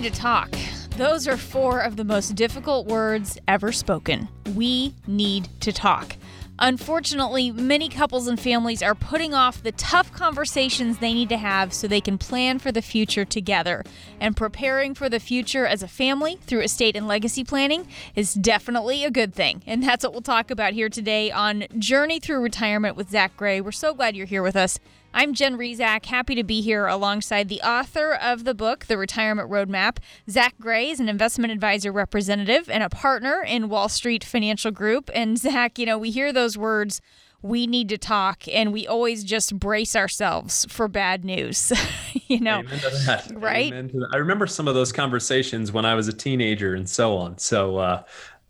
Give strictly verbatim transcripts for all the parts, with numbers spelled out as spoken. need to talk. Those are four of the most difficult words ever spoken. We need to talk. Unfortunately, many couples and families are putting off the tough conversations they need to have so they can plan for the future together. And preparing for the future as a family through estate and legacy planning is definitely a good thing. And that's what we'll talk about here today on Journey Through Retirement with Zach Gray. We're so glad you're here with us. I'm Jen Rezac, happy to be here alongside the author of the book, The Retirement Roadmap. Zach Gray is an investment advisor representative and a partner in Wall Street Financial Group. And Zach, you know, we hear those words, we need to talk, and we always just brace ourselves for bad news, you know, Amen to that. Right? Amen to that. I remember some of those conversations when I was a teenager and so on. So, uh,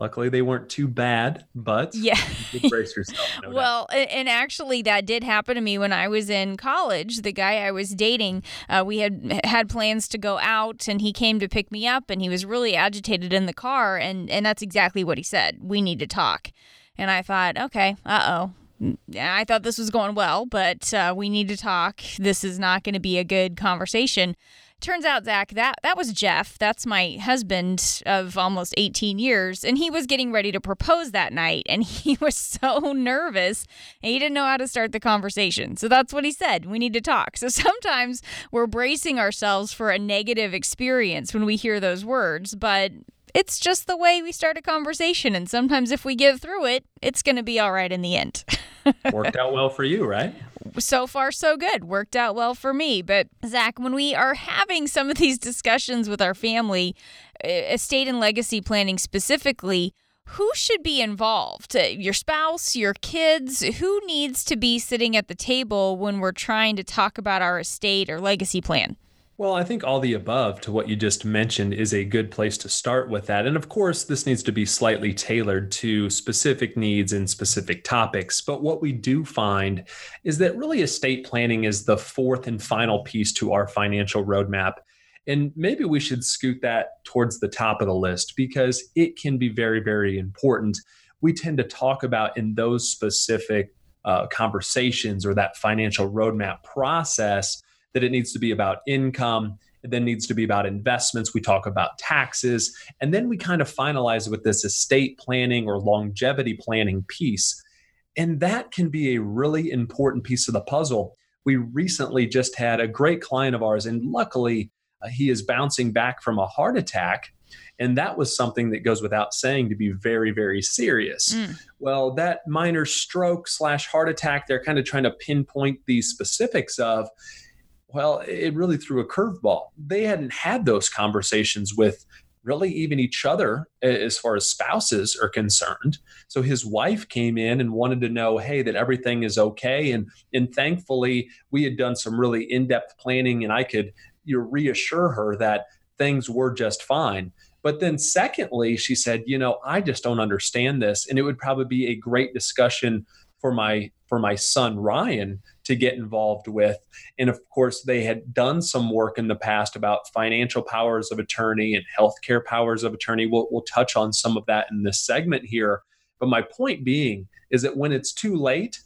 Luckily, they weren't too bad, but yeah. You did brace yourself. No well, doubt. And actually, that did happen to me when I was in college. The guy I was dating, uh, we had had plans to go out, and he came to pick me up, and he was really agitated in the car, and, and that's exactly what he said. We need to talk. And I thought, okay, uh-oh. I thought this was going well, but uh, we need to talk. This is not going to be a good conversation. Turns out, Zach, that, that was Jeff. That's my husband of almost eighteen years. And he was getting ready to propose that night. And he was so nervous. And he didn't know how to start the conversation. So that's what he said. We need to talk. So sometimes we're bracing ourselves for a negative experience when we hear those words. But it's just the way we start a conversation. And sometimes if we get through it, it's going to be all right in the end. Worked out well for you, right? So far, so good. Worked out well for me. But Zach, when we are having some of these discussions with our family, estate and legacy planning specifically, who should be involved? Your spouse, your kids? Who needs to be sitting at the table when we're trying to talk about our estate or legacy plan? Well, I think all the above to what you just mentioned is a good place to start with that. And of course, this needs to be slightly tailored to specific needs and specific topics. But what we do find is that really estate planning is the fourth and final piece to our financial roadmap. And maybe we should scoot that towards the top of the list because it can be very, very important. We tend to talk about in those specific uh, conversations or that financial roadmap process that it needs to be about income, it then needs to be about investments. We talk about taxes, and then we kind of finalize with this estate planning or longevity planning piece. And that can be a really important piece of the puzzle. We recently just had a great client of ours, and luckily uh, he is bouncing back from a heart attack. And that was something that goes without saying to be very, very serious. Mm. Well, that minor stroke slash heart attack, they're kind of trying to pinpoint the specifics of, well, it really threw a curveball. They hadn't had those conversations with really even each other as far as spouses are concerned. So his wife came in and wanted to know, hey, that everything is okay. And, and thankfully, we had done some really in-depth planning and I could you know, reassure her that things were just fine. But then secondly, she said, you know, I just don't understand this. And it would probably be a great discussion for my for my son, Ryan, to get involved with. And of course, they had done some work in the past about financial powers of attorney and healthcare powers of attorney. We'll, we'll touch on some of that in this segment here. But my point being is that when it's too late,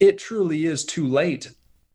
it truly is too late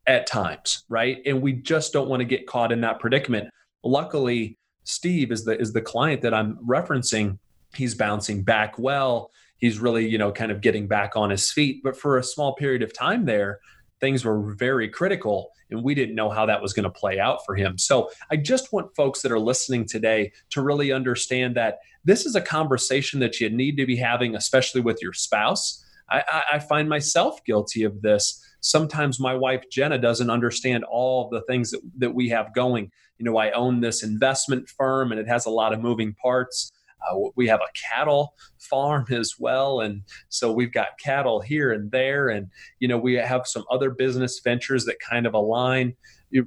at times, right? And we just don't want to get caught in that predicament. Luckily, Steve is the is the client that I'm referencing. He's bouncing back well. He's really, you know, kind of getting back on his feet. But for a small period of time there, things were very critical and we didn't know how that was going to play out for him. So I just want folks that are listening today to really understand that this is a conversation that you need to be having, especially with your spouse. I, I, I find myself guilty of this. Sometimes my wife, Jenna, doesn't understand all the things that, that we have going. You know, I own this investment firm and it has a lot of moving parts. Uh, we have a cattle farm as well. And so we've got cattle here and there. And, you know, we have some other business ventures that kind of align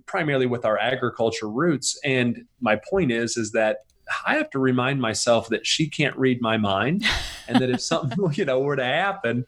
primarily with our agriculture roots. And my point is, is that I have to remind myself that she can't read my mind and that if something, you know, were to happen,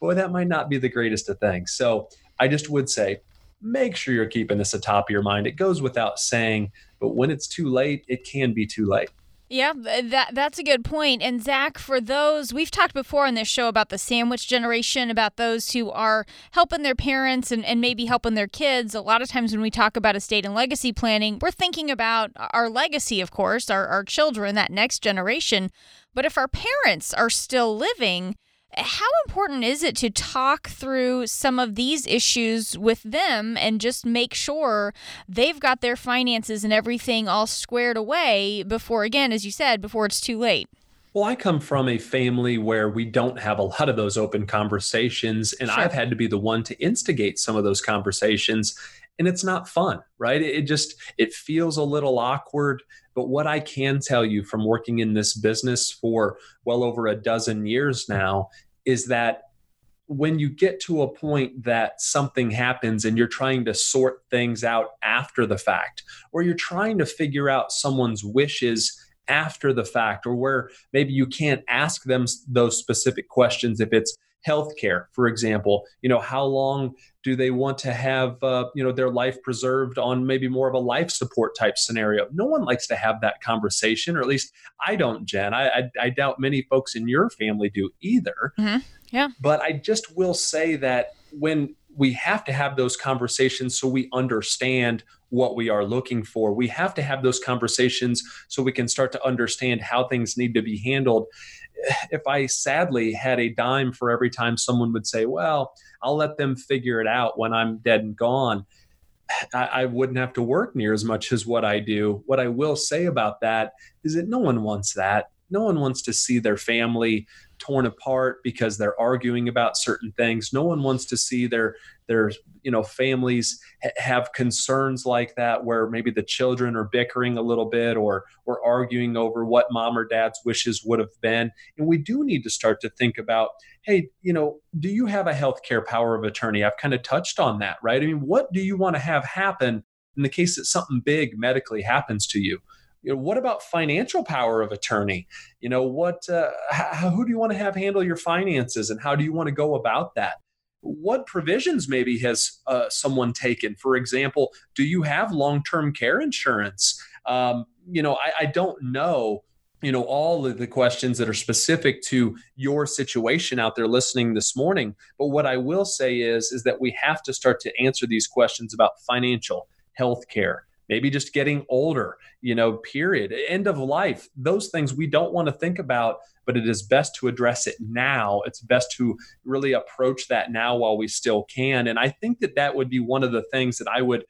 boy, that might not be the greatest of things. So I just would say, make sure you're keeping this atop of your mind. It goes without saying, but when it's too late, it can be too late. Yeah, that that's a good point. And Zach, for those, we've talked before on this show about the sandwich generation, about those who are helping their parents and, and maybe helping their kids. A lot of times when we talk about estate and legacy planning, we're thinking about our legacy, of course, our, our children, that next generation. But if our parents are still living, how important is it to talk through some of these issues with them and just make sure they've got their finances and everything all squared away before, again, as you said, before it's too late? Well, I come from a family where we don't have a lot of those open conversations, and sure. I've had to be the one to instigate some of those conversations, and it's not fun, right? It just, it feels a little awkward. But what I can tell you from working in this business for well over a dozen years now is that when you get to a point that something happens and you're trying to sort things out after the fact, or you're trying to figure out someone's wishes after the fact, or where maybe you can't ask them those specific questions, if it's healthcare, for example, you know, how long do they want to have, uh, you know, their life preserved on maybe more of a life support type scenario? No one likes to have that conversation, or at least I don't, Jen. I, I, I doubt many folks in your family do either. Mm-hmm. Yeah. But I just will say that when we have to have those conversations so we understand what we are looking for, we have to have those conversations so we can start to understand how things need to be handled. If I sadly had a dime for every time someone would say, well, I'll let them figure it out when I'm dead and gone, I, I wouldn't have to work near as much as what I do. What I will say about that is that no one wants that. No one wants to see their family torn apart because they're arguing about certain things. No one wants to see their their you know families ha- have concerns like that, where maybe the children are bickering a little bit or or arguing over what mom or dad's wishes would have been. And we do need to start to think about, hey, you know, do you have a healthcare power of attorney? I've kind of touched on that, right? I mean, what do you want to have happen in the case that something big medically happens to you? You know, what about financial power of attorney? You know, what, uh, how, who do you want to have handle your finances, and how do you want to go about that? What provisions maybe has uh, someone taken? For example, do you have long-term care insurance? Um, you know, I, I don't know, you know, all of the questions that are specific to your situation out there listening this morning. But what I will say is, is that we have to start to answer these questions about financial, healthcare, maybe just getting older, you know, period, end of life, those things we don't want to think about, but it is best to address it now. It's best to really approach that now while we still can. And I think that that would be one of the things that I would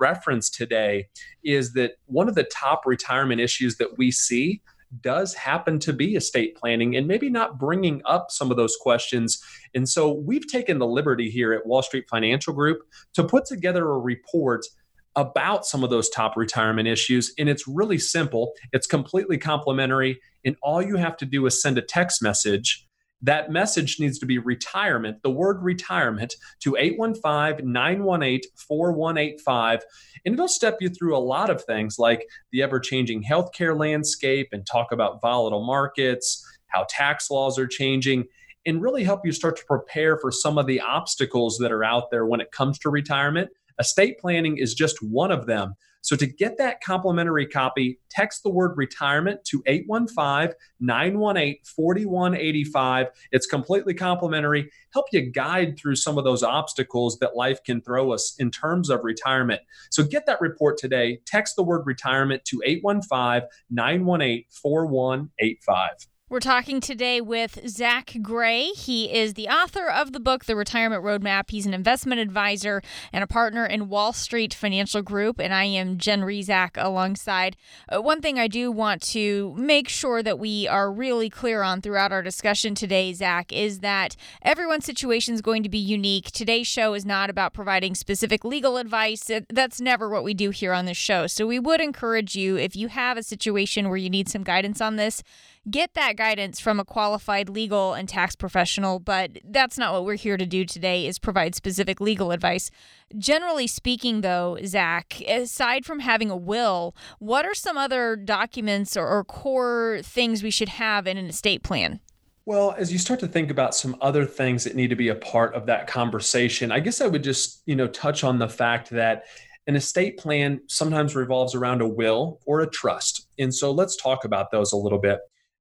reference today, is that one of the top retirement issues that we see does happen to be estate planning and maybe not bringing up some of those questions. And so we've taken the liberty here at Wall Street Financial Group to put together a report about some of those top retirement issues. And it's really simple. It's completely complimentary. And all you have to do is send a text message. That message needs to be retirement, the word retirement, to eight one five, nine one eight, four one eight five. And it'll step you through a lot of things like the ever-changing healthcare landscape, and talk about volatile markets, how tax laws are changing, and really help you start to prepare for some of the obstacles that are out there when it comes to retirement. Estate planning is just one of them. So to get that complimentary copy, text the word retirement to eight one five, nine one eight, four one eight five. It's completely complimentary. Help you guide through some of those obstacles that life can throw us in terms of retirement. So get that report today. Text the word retirement to eight one five, nine one eight, four one eight five. We're talking today with Zach Gray. He is the author of the book, The Retirement Roadmap. He's an investment advisor and a partner in Wall Street Financial Group. And I am Jen Rezac alongside. Uh, one thing I do want to make sure that we are really clear on throughout our discussion today, Zach, is that everyone's situation is going to be unique. Today's show is not about providing specific legal advice. That's never what we do here on this show. So we would encourage you, if you have a situation where you need some guidance on this, get that guidance from a qualified legal and tax professional, but that's not what we're here to do today, is provide specific legal advice. Generally speaking, though, Zach, aside from having a will, what are some other documents or, or core things we should have in an estate plan? Well, as you start to think about some other things that need to be a part of that conversation, I guess I would just, you know, touch on the fact that an estate plan sometimes revolves around a will or a trust. And so let's talk about those a little bit.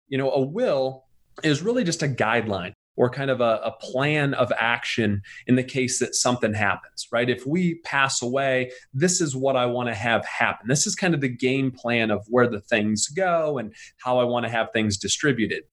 You know, a will is really just a guideline or kind of a, a plan of action in the case that something happens, right? If we pass away, this is what I want to have happen. This is kind of the game plan of where the things go and how I want to have things distributed.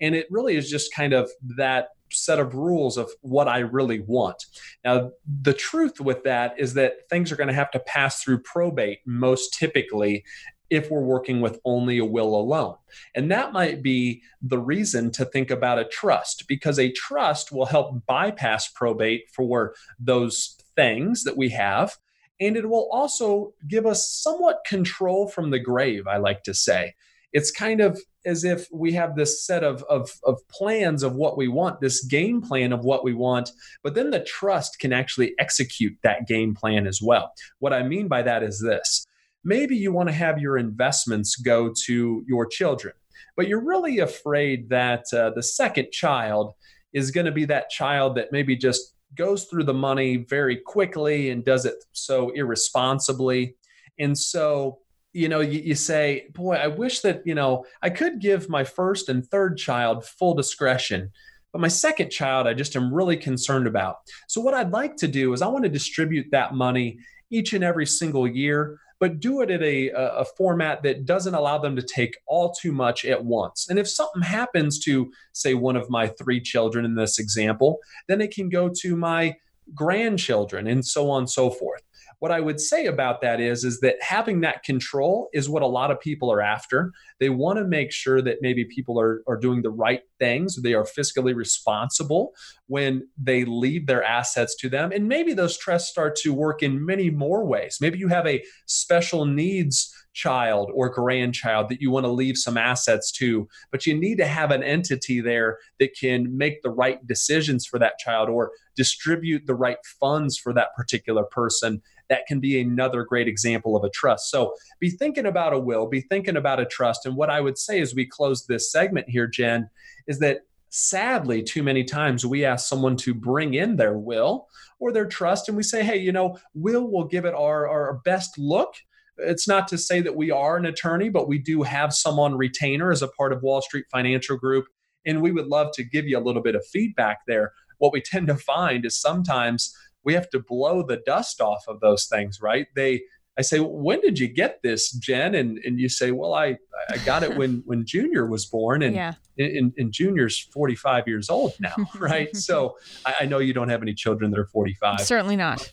And it really is just kind of that set of rules of what I really want. Now, the truth with that is that things are going to have to pass through probate most typically if we're working with only a will alone. And that might be the reason to think about a trust, because a trust will help bypass probate for those things that we have. And it will also give us somewhat control from the grave, I like to say. It's kind of as if we have this set of, of, of plans of what we want, this game plan of what we want, but then the trust can actually execute that game plan as well. What I mean by that is this. Maybe you want to have your investments go to your children, but you're really afraid that uh, the second child is going to be that child that maybe just goes through the money very quickly and does it so irresponsibly. And so, you know, you, you say, boy, I wish that, you know, I could give my first and third child full discretion, but my second child, I just am really concerned about. So what I'd like to do is I want to distribute that money each and every single year, but do it at a, a format that doesn't allow them to take all too much at once. And if something happens to, say, one of my three children in this example, then it can go to my grandchildren and so on and so forth. What I would say about that is, is that having that control is what a lot of people are after. They want to make sure that maybe people are, are doing the right things. They are fiscally responsible when they leave their assets to them. And maybe those trusts start to work in many more ways. Maybe you have a special needs child or grandchild that you want to leave some assets to, but you need to have an entity there that can make the right decisions for that child or distribute the right funds for that particular person. That can be another great example of a trust. So be thinking about a will, be thinking about a trust. And what I would say as we close this segment here, Jen, is that sadly, too many times we ask someone to bring in their will or their trust and we say, hey, you know, will will give it our, our best look. It's not to say that we are an attorney, but we do have some on retainer as a part of Wall Street Financial Group. And we would love to give you a little bit of feedback there. What we tend to find is sometimes we have to blow the dust off of those things, right? They, I say, when did you get this, Jen? And and you say, well, I, I got it when when Junior was born, and yeah. and, and Junior's forty-five years old now, right? So I, I know you don't have any children that are forty-five. Certainly not.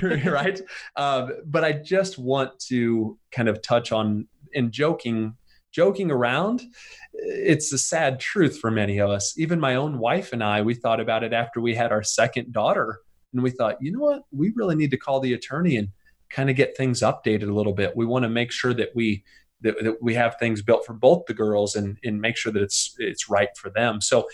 Right? Um, but I just want to kind of touch on, in joking, joking around, it's the sad truth for many of us. Even my own wife and I, we thought about it after we had our second daughter. And we thought, you know what, we really need to call the attorney and kind of get things updated a little bit. We want to make sure that we that, that we have things built for both the girls and, and make sure that it's it's right for them. So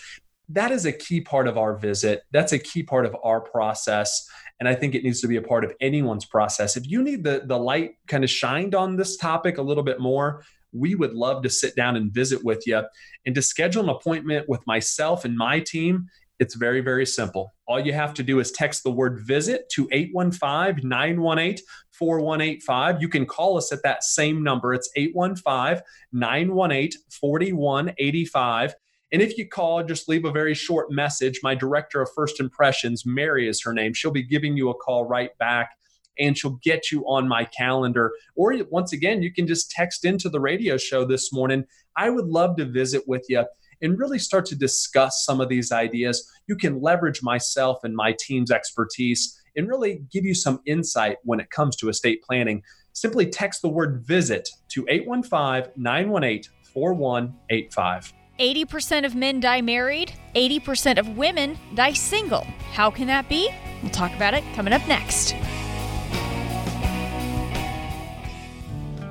that is a key part of our visit. That's a key part of our process. And I think it needs to be a part of anyone's process. If you need the, the light kind of shined on this topic a little bit more, we would love to sit down and visit with you. And to schedule an appointment with myself and my team, it's very, very simple. All you have to do is text the word visit to eight one five, nine one eight, four one eight five. You can call us at that same number. It's eight one five, nine one eight, four one eight five. And if you call, just leave a very short message. My director of first impressions, Mary is her name. She'll be giving you a call right back and she'll get you on my calendar. Or once again, you can just text into the radio show this morning. I would love to visit with you and really start to discuss some of these ideas. You can leverage myself and my team's expertise and really give you some insight when it comes to estate planning. Simply text the word visit to eight one five, nine one eight, four one eight five. eighty percent of men die married, eighty percent of women die single. How can that be? We'll talk about it coming up next.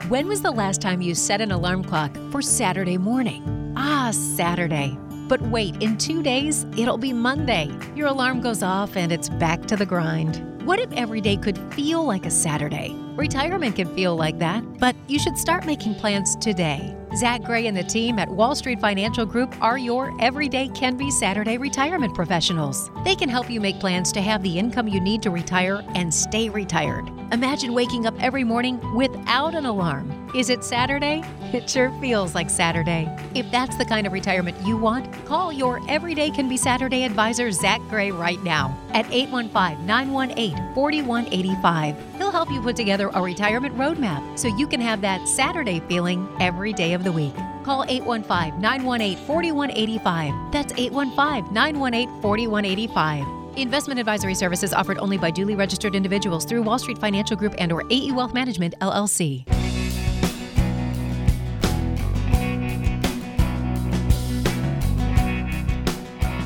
When was the last time you set an alarm clock for Saturday morning? Ah, Saturday. But wait, in two days, it'll be Monday. Your alarm goes off and it's back to the grind. What if every day could feel like a Saturday? Retirement can feel like that, but you should start making plans today. Zach Gray and the team at Wall Street Financial Group are your everyday can be Saturday retirement professionals. They can help you make plans to have the income you need to retire and stay retired. Imagine waking up every morning without an alarm. Is it Saturday? It sure feels like Saturday. If that's the kind of retirement you want, call your Everyday Can Be Saturday advisor, Zach Gray, right now at eight one five, nine one eight, four one eight five. He'll help you put together a retirement roadmap so you can have that Saturday feeling every day of the week. Call eight one five, nine one eight, four one eight five. That's eight one five, nine one eight, four one eight five. Investment advisory services offered only by duly registered individuals through Wall Street Financial Group and or A E Wealth Management, L L C.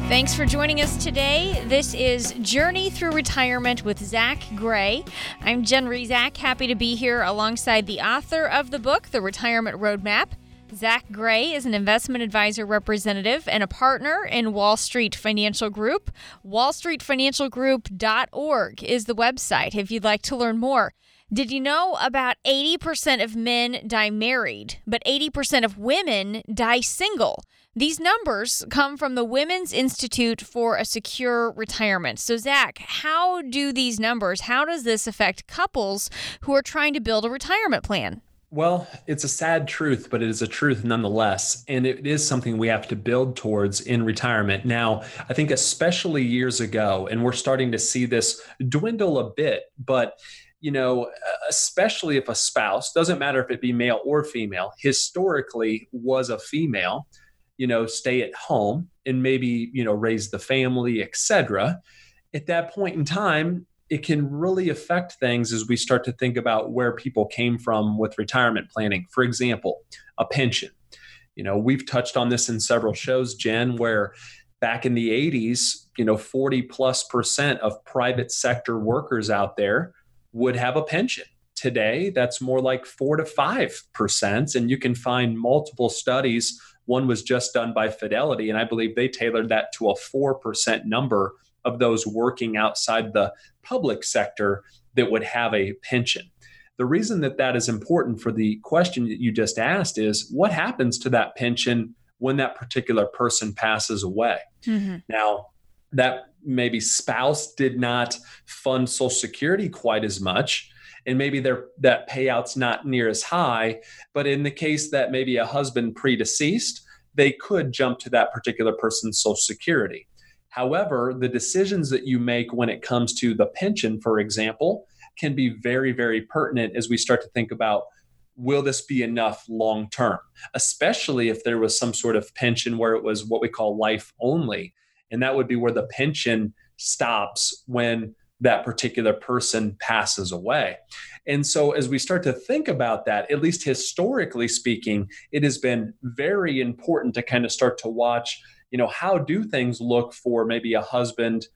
Thanks for joining us today. This is Journey Through Retirement with Zach Gray. I'm Jen Rezac, happy to be here alongside the author of the book, The Retirement Roadmap. Zach Gray is an investment advisor representative and a partner in Wall Street Financial Group. wall street financial group dot org is the website if you'd like to learn more. Did you know about eighty percent of men die married, but eighty percent of women die single? These numbers come from the Women's Institute for a Secure Retirement. So, Zach, how do these numbers, how does this affect couples who are trying to build a retirement plan? Well, it's a sad truth, but it is a truth nonetheless, and it is something we have to build towards in retirement. Now, I think especially years ago, and we're starting to see this dwindle a bit, but you know, especially if a spouse, doesn't matter if it be male or female, historically was a female, you know, stay at home and maybe, you know, raise the family, et cetera. At that point in time, it can really affect things as we start to think about where people came from with retirement planning. For example, a pension. You know, we've touched on this in several shows, Jen, where back in the eighties, you know, forty plus percent of private sector workers out there would have a pension. Today, that's more like four to five percent. And you can find multiple studies. One was just done by Fidelity, and I believe they tailored that to a four percent number of those working outside the public sector that would have a pension. The reason that that is important for the question that you just asked is what happens to that pension when that particular person passes away? Mm-hmm. Now, that maybe spouse did not fund Social Security quite as much, and maybe their that payout's not near as high, but in the case that maybe a husband predeceased, they could jump to that particular person's Social Security. However, the decisions that you make when it comes to the pension, for example, can be very, very pertinent as we start to think about, will this be enough long term? Especially if there was some sort of pension where it was what we call life only. And that would be where the pension stops when that particular person passes away. And so as we start to think about that, at least historically speaking, it has been very important to kind of start to watch, you know, how do things look for maybe a husband?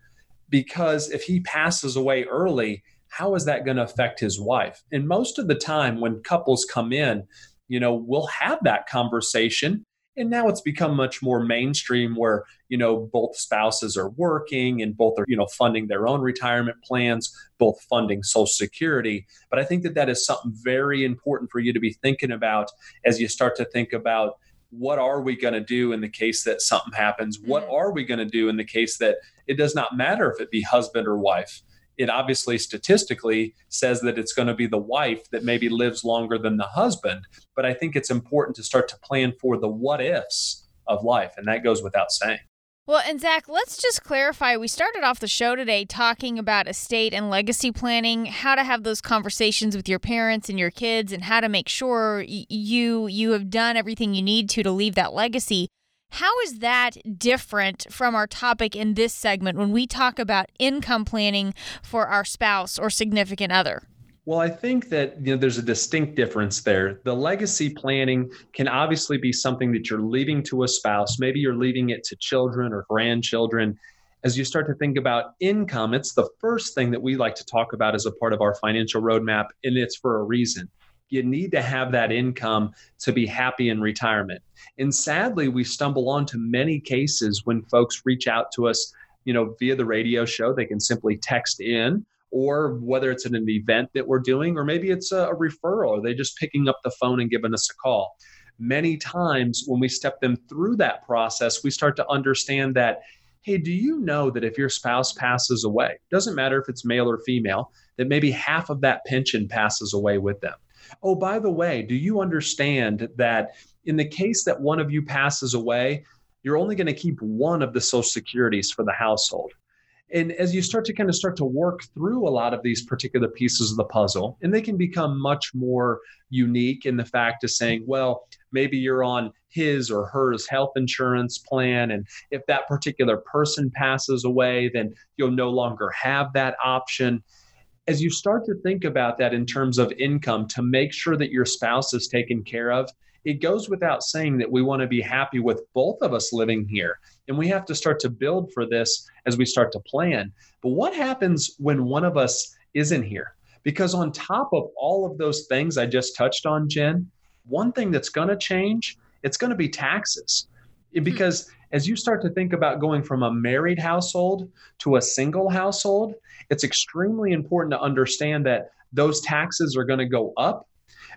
Because if he passes away early, how is that going to affect his wife? And most of the time when couples come in, you know, we'll have that conversation. And now it's become much more mainstream where, you know, both spouses are working and both are, you know, funding their own retirement plans, both funding Social Security. But I think that that is something very important for you to be thinking about as you start to think about, what are we going to do in the case that something happens? What are we going to do in the case that it does not matter if it be husband or wife? It obviously statistically says that it's going to be the wife that maybe lives longer than the husband. But I think it's important to start to plan for the what ifs of life. And that goes without saying. Well, and Zach, let's just clarify. We started off the show today talking about estate and legacy planning, how to have those conversations with your parents and your kids, and how to make sure you you have done everything you need to to leave that legacy. How is that different from our topic in this segment when we talk about income planning for our spouse or significant other? Well, I think that, you know, there's a distinct difference there. The legacy planning can obviously be something that you're leaving to a spouse. Maybe you're leaving it to children or grandchildren. As you start to think about income, it's the first thing that we like to talk about as a part of our financial roadmap, and it's for a reason. You need to have that income to be happy in retirement. And sadly, we stumble onto many cases when folks reach out to us, you know, via the radio show. They can simply text in, or whether it's at an event that we're doing, or maybe it's a, a referral, or they're just picking up the phone and giving us a call. Many times when we step them through that process, we start to understand that, hey, do you know that if your spouse passes away, doesn't matter if it's male or female, that maybe half of that pension passes away with them. oh, by the way, do you understand that in the case that one of you passes away, you're only going to keep one of the social securities for the household? And as you start to kind of start to work through a lot of these particular pieces of the puzzle, and they can become much more unique in the fact of saying, well, maybe you're on his or hers health insurance plan. And if that particular person passes away, then you'll no longer have that option. As you start to think about that in terms of income to make sure that your spouse is taken care of, it goes without saying that we want to be happy with both of us living here. And we have to start to build for this as we start to plan. But what happens when one of us isn't here? Because on top of all of those things I just touched on, Jen, one thing that's going to change, it's going to be taxes. Because mm-hmm. as you start to think about going from a married household to a single household, it's extremely important to understand that those taxes are going to go up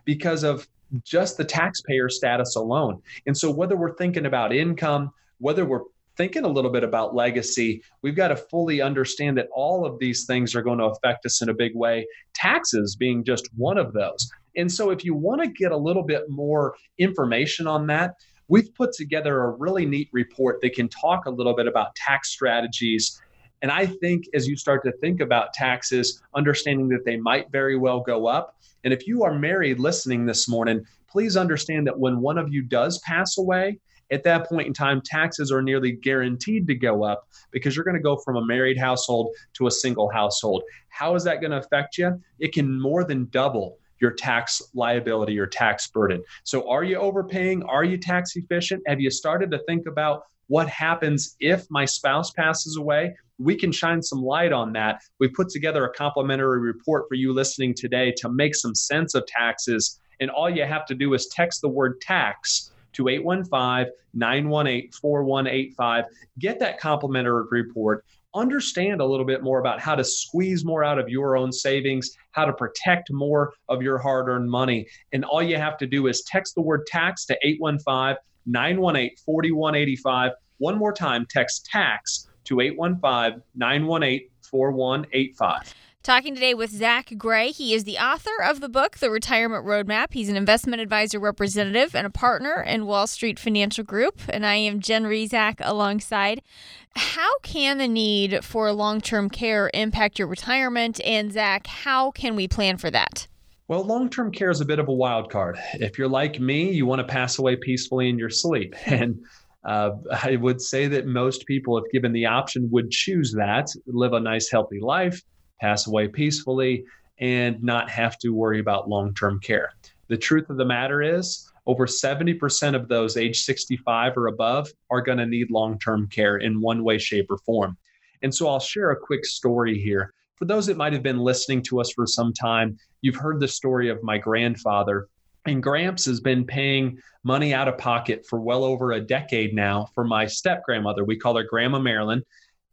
because of just the taxpayer status alone. And so whether we're thinking about income, whether we're thinking a little bit about legacy, we've got to fully understand that all of these things are going to affect us in a big way, taxes being just one of those. And so if you want to get a little bit more information on that, we've put together a really neat report that can talk a little bit about tax strategies. And I think as you start to think about taxes, understanding that they might very well go up. And if you are married listening this morning, please understand that when one of you does pass away, at that point in time, taxes are nearly guaranteed to go up because you're going to go from a married household to a single household. How is that going to affect you? It can more than double your tax liability, your tax burden. So are you overpaying? Are you tax efficient? Have you started to think about what happens if my spouse passes away? We can shine some light on that. We put together a complimentary report for you listening today to make some sense of taxes. And all you have to do is text the word tax to eight one five, nine one eight, four one eight five. Get that complimentary report. Understand a little bit more about how to squeeze more out of your own savings, how to protect more of your hard-earned money. And all you have to do is text the word tax to eight one five, nine one eight, four one eight five. One more time, text tax to eight one five, nine one eight, four one eight five. Talking today with Zach Gray. He is the author of the book, The Retirement Roadmap. He's an investment advisor representative and a partner in Wall Street Financial Group. And I am Jen Rezac alongside. How can the need for long-term care impact your retirement? And Zach, how can we plan for that? Well, long-term care is a bit of a wild card. If you're like me, you want to pass away peacefully in your sleep. And Uh, I would say that most people, if given the option, would choose that, live a nice, healthy life, pass away peacefully, and not have to worry about long-term care. The truth of the matter is, over seventy percent of those age sixty-five or above are going to need long-term care in one way, shape, or form. And so I'll share a quick story here. For those that might have been listening to us for some time, you've heard the story of my grandfather. And Gramps has been paying money out of pocket for well over a decade now for my step-grandmother. We call her Grandma Marilyn.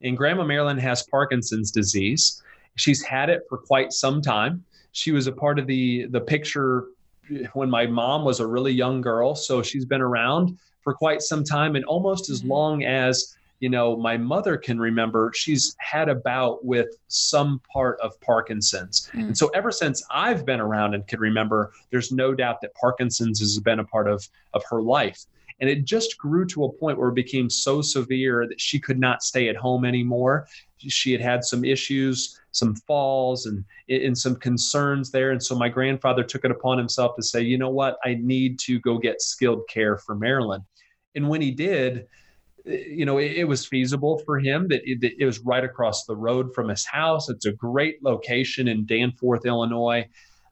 And Grandma Marilyn has Parkinson's disease. She's had it for quite some time. She was a part of the, the picture when my mom was a really young girl. So she's been around for quite some time. And almost as long as, you know, my mother can remember, she's had a bout with some part of Parkinson's. Mm. And so ever since I've been around and can remember, there's no doubt that Parkinson's has been a part of, of her life. And it just grew to a point where it became so severe that she could not stay at home anymore. She had had some issues, some falls, and, and some concerns there. And so my grandfather took it upon himself to say, you know what, I need to go get skilled care for Marilyn. And when he did, you know, it, it was feasible for him. That it, it was right across the road from his house. It's a great location in Danforth, Illinois.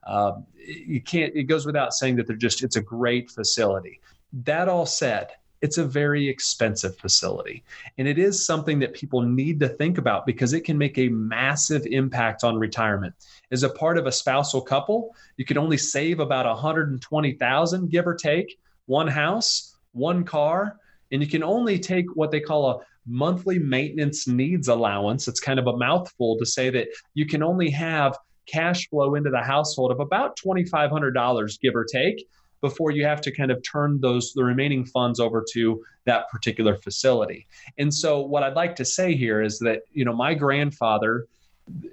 Uh, you can't, it goes without saying that they're just, it's a great facility. That all said, it's a very expensive facility. And it is something that people need to think about because it can make a massive impact on retirement. As a part of a spousal couple, you can only save about one hundred twenty thousand dollars, give or take, one house, one car. And you can only take what they call a monthly maintenance needs allowance. It's kind of a mouthful to say that you can only have cash flow into the household of about twenty-five hundred dollars, give or take, before you have to kind of turn those the remaining funds over to that particular facility. And so what I'd like to say here is that, you know, my grandfather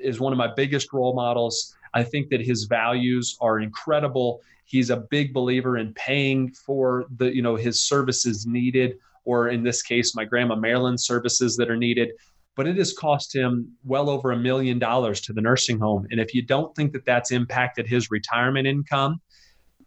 is one of my biggest role models. I think that his values are incredible. He's a big believer in paying for the, you know, his services needed, or in this case, my grandma Marilyn's services that are needed. But it has cost him well over a million dollars to the nursing home. And if you don't think that that's impacted his retirement income,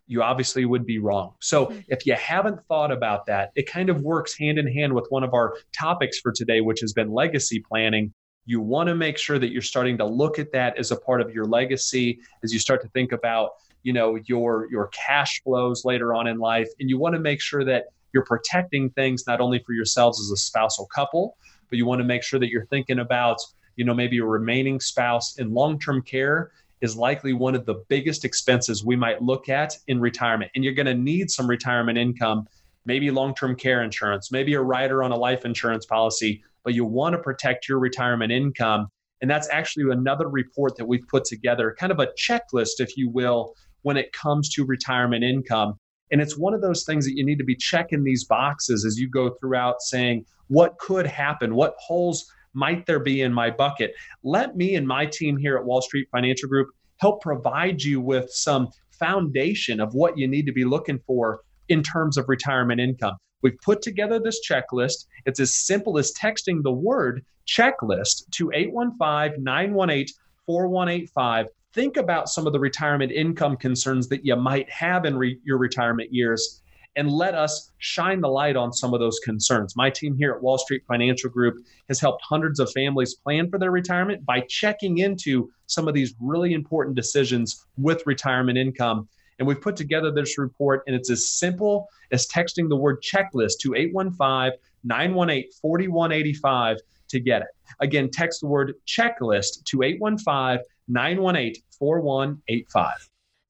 you obviously would be wrong. So if you haven't thought about that, it kind of works hand in hand with one of our topics for today, which has been legacy planning. You want to make sure that you're starting to look at that as a part of your legacy, as you start to think about, you know, your, your cash flows later on in life. And you want to make sure that you're protecting things, not only for yourselves as a spousal couple, but you want to make sure that you're thinking about, you know, maybe a remaining spouse in long-term care is likely one of the biggest expenses we might look at in retirement. And you're going to need some retirement income, maybe long-term care insurance, maybe a rider on a life insurance policy, but you want to protect your retirement income. And that's actually another report that we've put together, kind of a checklist, if you will, when it comes to retirement income. And it's one of those things that you need to be checking these boxes as you go throughout, saying, what could happen? What holes might there be in my bucket? Let me and my team here at Wall Street Financial Group help provide you with some foundation of what you need to be looking for in terms of retirement income. We've put together this checklist. It's as simple as texting the word checklist to eight one five, nine one eight, four one eight five. Think about some of the retirement income concerns that you might have in re- your retirement years, and let us shine the light on some of those concerns. My team here at Wall Street Financial Group has helped hundreds of families plan for their retirement by checking into some of these really important decisions with retirement income. And we've put together this report, and it's as simple as texting the word checklist to eight one five, nine one eight, four one eight five to get it. Again, text the word checklist to eight one five, nine one eight, four one eight five.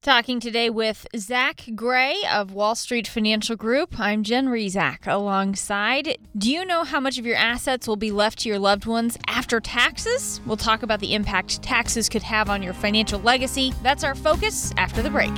Talking today with Zach Gray of Wall Street Financial Group. I'm Jen Rezac alongside. Do you know how much of your assets will be left to your loved ones after taxes? We'll talk about the impact taxes could have on your financial legacy. That's our focus after the break.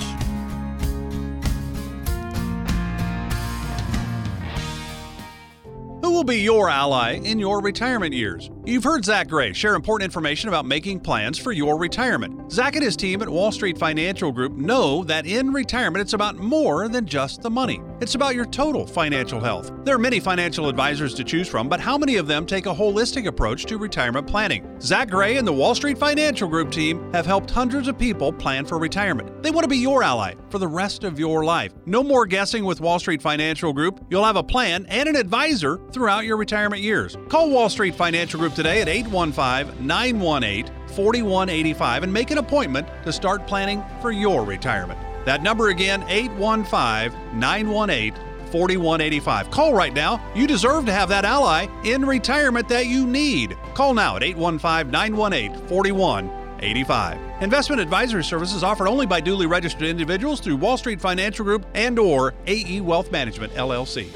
Who will be your ally in your retirement years? You've heard Zach Gray share important information about making plans for your retirement. Zach and his team at Wall Street Financial Group know that in retirement, it's about more than just the money. It's about your total financial health. There are many financial advisors to choose from, but how many of them take a holistic approach to retirement planning? Zach Gray and the Wall Street Financial Group team have helped hundreds of people plan for retirement. They want to be your ally for the rest of your life. No more guessing with Wall Street Financial Group. You'll have a plan and an advisor throughout your retirement years. Call Wall Street Financial Group today at eight one five, nine one eight, four one eight five and make an appointment to start planning for your retirement. That number again, eight one five, nine one eight, four one eight five. Call right now. You deserve to have that ally in retirement that you need. Call now at eight one five, nine one eight, four one eight five. Investment advisory services offered only by duly registered individuals through Wall Street Financial Group and or A E Wealth Management, L L C.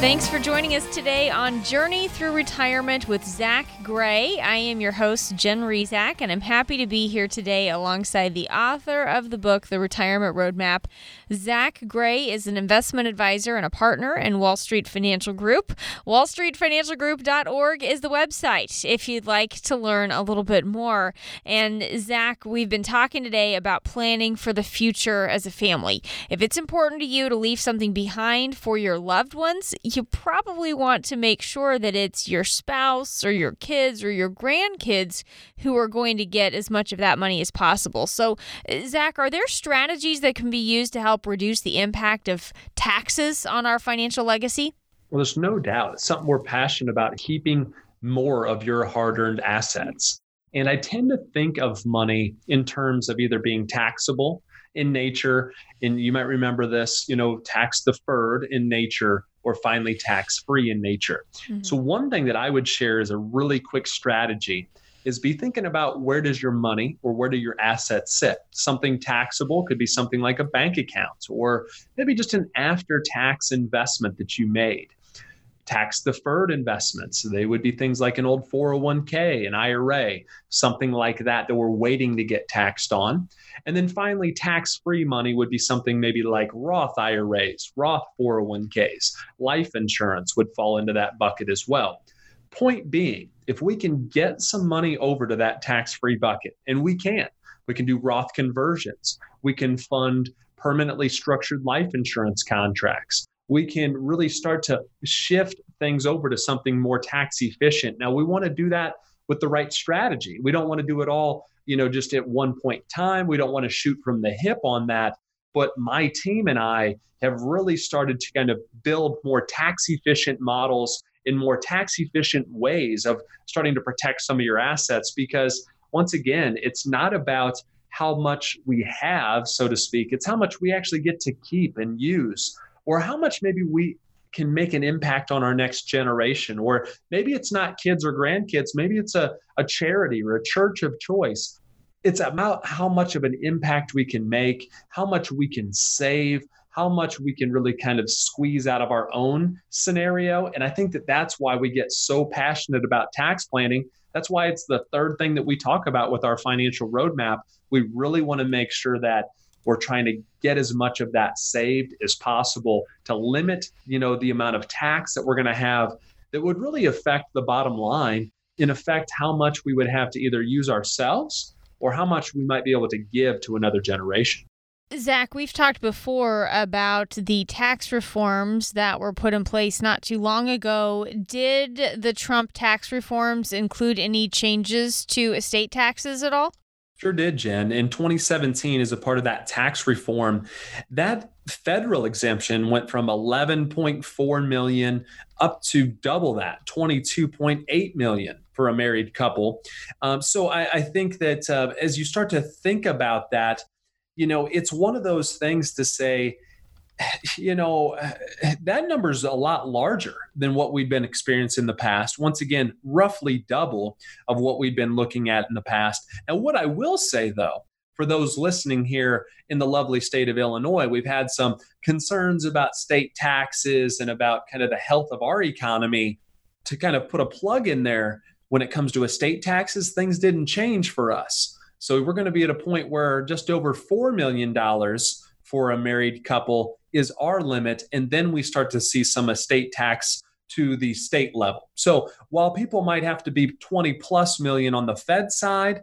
Thanks for joining us today on Journey Through Retirement with Zach Gray. I am your host, Jen Rezac, and I'm happy to be here today alongside the author of the book, The Retirement Roadmap. Zach Gray is an investment advisor and a partner in Wall Street Financial Group. wall street financial group dot org is the website if you'd like to learn a little bit more. And Zach, we've been talking today about planning for the future as a family. If it's important to you to leave something behind for your loved ones, you probably want to make sure that it's your spouse or your kids or your grandkids who are going to get as much of that money as possible. So, Zach, are there strategies that can be used to help reduce the impact of taxes on our financial legacy? Well, there's no doubt. It's something we're passionate about, keeping more of your hard-earned assets. And I tend to think of money in terms of either being taxable in nature, and you might remember this, you know, tax deferred in nature, or finally tax-free in nature. Mm-hmm. So one thing that I would share as a really quick strategy is be thinking about, where does your money or where do your assets sit? Something taxable could be something like a bank account, or maybe just an after-tax investment that you made. Tax-deferred investments, so they would be things like an old four oh one k, an I R A, something like that that we're waiting to get taxed on. And then finally, tax-free money would be something maybe like Roth I R As, Roth four oh one k's. Life insurance would fall into that bucket as well. Point being, if we can get some money over to that tax-free bucket, and we can, we can do Roth conversions, we can fund permanently structured life insurance contracts, we can really start to shift things over to something more tax efficient. Now, we want to do that with the right strategy. We don't want to do it all, you know, just at one point in time. We don't want to shoot from the hip on that. But my team and I have really started to kind of build more tax efficient models in more tax efficient ways of starting to protect some of your assets. Because once again, it's not about how much we have, so to speak, it's how much we actually get to keep and use, or how much maybe we can make an impact on our next generation. Or maybe it's not kids or grandkids, maybe it's a, a charity or a church of choice. It's about how much of an impact we can make, how much we can save, how much we can really kind of squeeze out of our own scenario. And I think that that's why we get so passionate about tax planning. That's why it's the third thing that we talk about with our financial roadmap. We really want to make sure that we're trying to get as much of that saved as possible to limit, you know, the amount of tax that we're going to have that would really affect the bottom line, in effect, how much we would have to either use ourselves or how much we might be able to give to another generation. Zach, we've talked before about the tax reforms that were put in place not too long ago. Did the Trump tax reforms include any changes to estate taxes at all? Sure did, Jen. In twenty seventeen, as a part of that tax reform, that federal exemption went from eleven point four million up to double that, twenty-two point eight million for a married couple. Um, so I, I think that uh, as you start to think about that, you know, it's one of those things to say, you know, that number's a lot larger than what we've been experiencing in the past. Once again, roughly double of what we've been looking at in the past. And what I will say, though, for those listening here in the lovely state of Illinois, we've had some concerns about state taxes and about kind of the health of our economy. To kind of put a plug in there, when it comes to estate taxes, things didn't change for us. So we're going to be at a point where just over four million dollars for a married couple is our limit. And then we start to see some estate tax to the state level. So while people might have to be twenty plus million on the Fed side,